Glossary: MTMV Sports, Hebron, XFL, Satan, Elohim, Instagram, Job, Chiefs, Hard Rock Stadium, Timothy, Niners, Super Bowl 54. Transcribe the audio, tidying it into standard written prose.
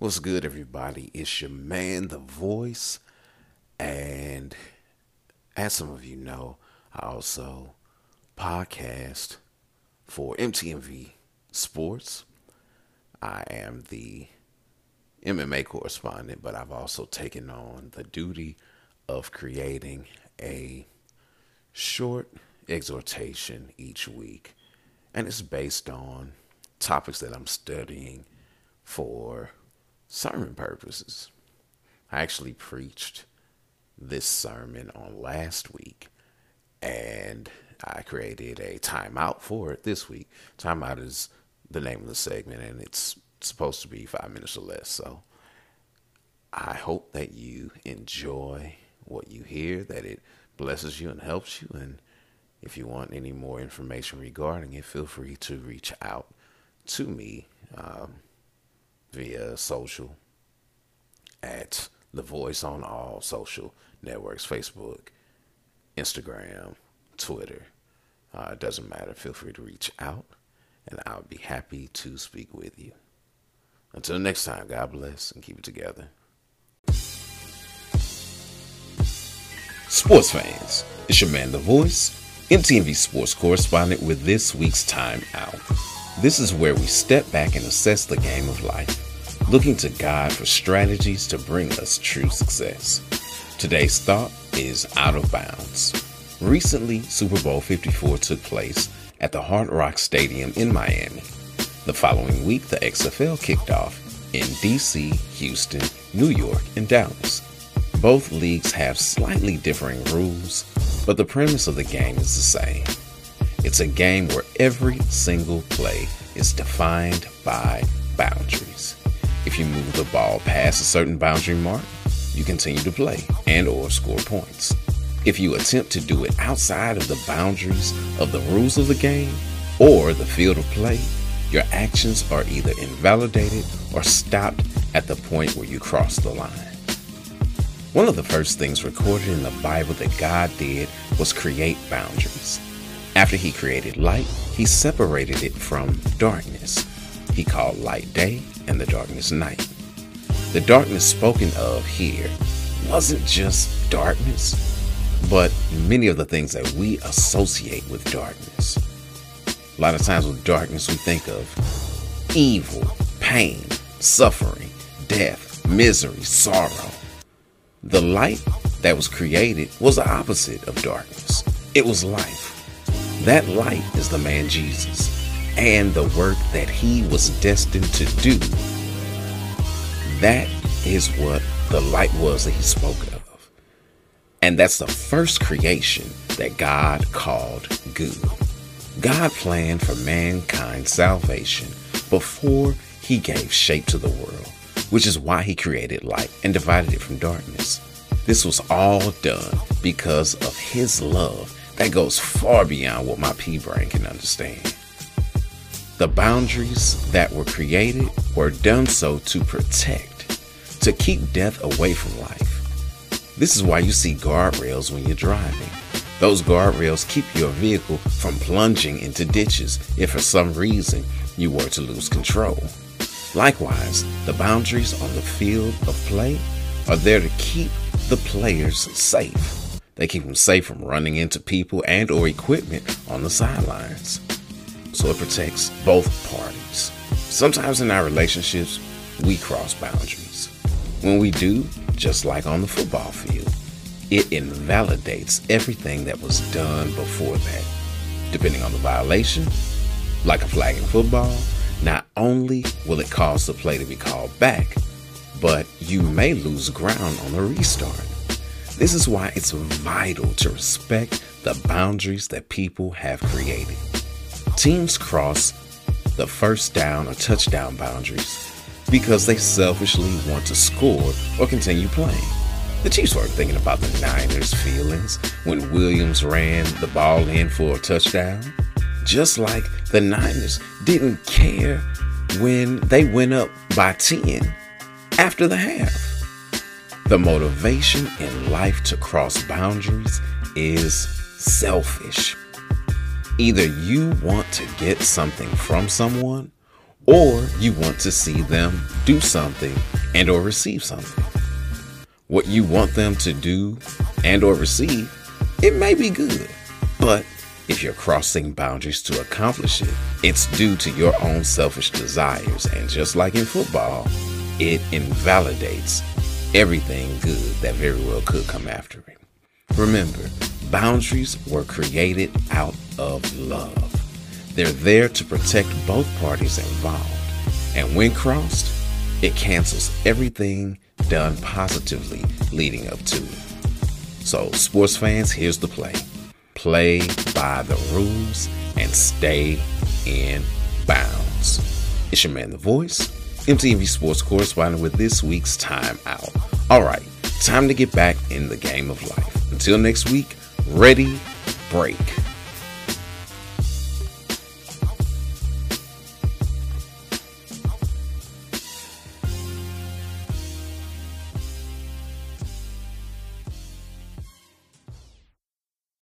What's good, everybody? It's your man, The Voice, and as some of you know, I also podcast for MTMV Sports. I am the MMA correspondent, but I've also taken on the duty of creating a short exhortation each week, and it's based on topics that I'm studying for sermon purposes. I actually preached this sermon on last week, and I created a timeout for it this week. Timeout is the name of the segment, and it's supposed to be 5 minutes or less. So I hope that you enjoy what you hear, that it blesses you and helps you. And if you want any more information regarding it, feel free to reach out to me via social at The Voice on all social networks, Facebook, Instagram, Twitter. It doesn't matter. Feel free to reach out, and I'll be happy to speak with you. Until next time, God bless and keep it together. Sports fans, it's your man, The Voice, MTMV Sports correspondent with this week's Time Out. This is where we step back and assess the game of life, looking to God for strategies to bring us true success. Today's thought is out of bounds. Recently, Super Bowl 54 took place at the Hard Rock Stadium in Miami. The following week, the XFL kicked off in D.C., Houston, New York, and Dallas. Both leagues have slightly differing rules, but the premise of the game is the same. It's a game where every single play is defined by boundaries. If you move the ball past a certain boundary mark, you continue to play and or score points. If you attempt to do it outside of the boundaries of the rules of the game or the field of play, your actions are either invalidated or stopped at the point where you cross the line. One of the first things recorded in the Bible that God did was create boundaries. After he created light, he separated it from darkness. He called light day and the darkness night. The darkness spoken of here wasn't just darkness, but many of the things that we associate with darkness. A lot of times with darkness, we think of evil, pain, suffering, death, misery, sorrow. The light that was created was the opposite of darkness. It was life. That light is the man Jesus, and the work that he was destined to do. That is what the light was that he spoke of. And that's the first creation that God called good. God planned for mankind's salvation before he gave shape to the world, which is why he created light and divided it from darkness. This was all done because of his love that goes far beyond what my pea brain can understand. The boundaries that were created were done so to protect, to keep death away from life. This is why you see guardrails when you're driving. Those guardrails keep your vehicle from plunging into ditches if for some reason you were to lose control. Likewise, the boundaries on the field of play are there to keep the players safe. They keep them safe from running into people and or equipment on the sidelines. So it protects both parties. Sometimes in our relationships, we cross boundaries. When we do, just like on the football field, it invalidates everything that was done before that. Depending on the violation, like a flag in football, not only will it cause the play to be called back, but you may lose ground on the restart. This is why it's vital to respect the boundaries that people have created. Teams cross the first down or touchdown boundaries because they selfishly want to score or continue playing. The Chiefs weren't thinking about the Niners' feelings when Williams ran the ball in for a touchdown. Just like the Niners didn't care when they went up by 10 after the half. The motivation in life to cross boundaries is selfish. Either you want to get something from someone or you want to see them do something and or receive something. What you want them to do and or receive, it may be good, but if you're crossing boundaries to accomplish it, it's due to your own selfish desires, and just like in football, it invalidates everything good that very well could come after it. Remember, boundaries were created out of love. They're there to protect both parties involved, and when crossed, it cancels everything done positively leading up to it. So, sports fans, here's the play. Play by the rules and stay in bounds. It's your man, The Voice, MTMV Sports correspondent with this week's Time Out. All right, time to get back in the game of life. Until next week, ready, break.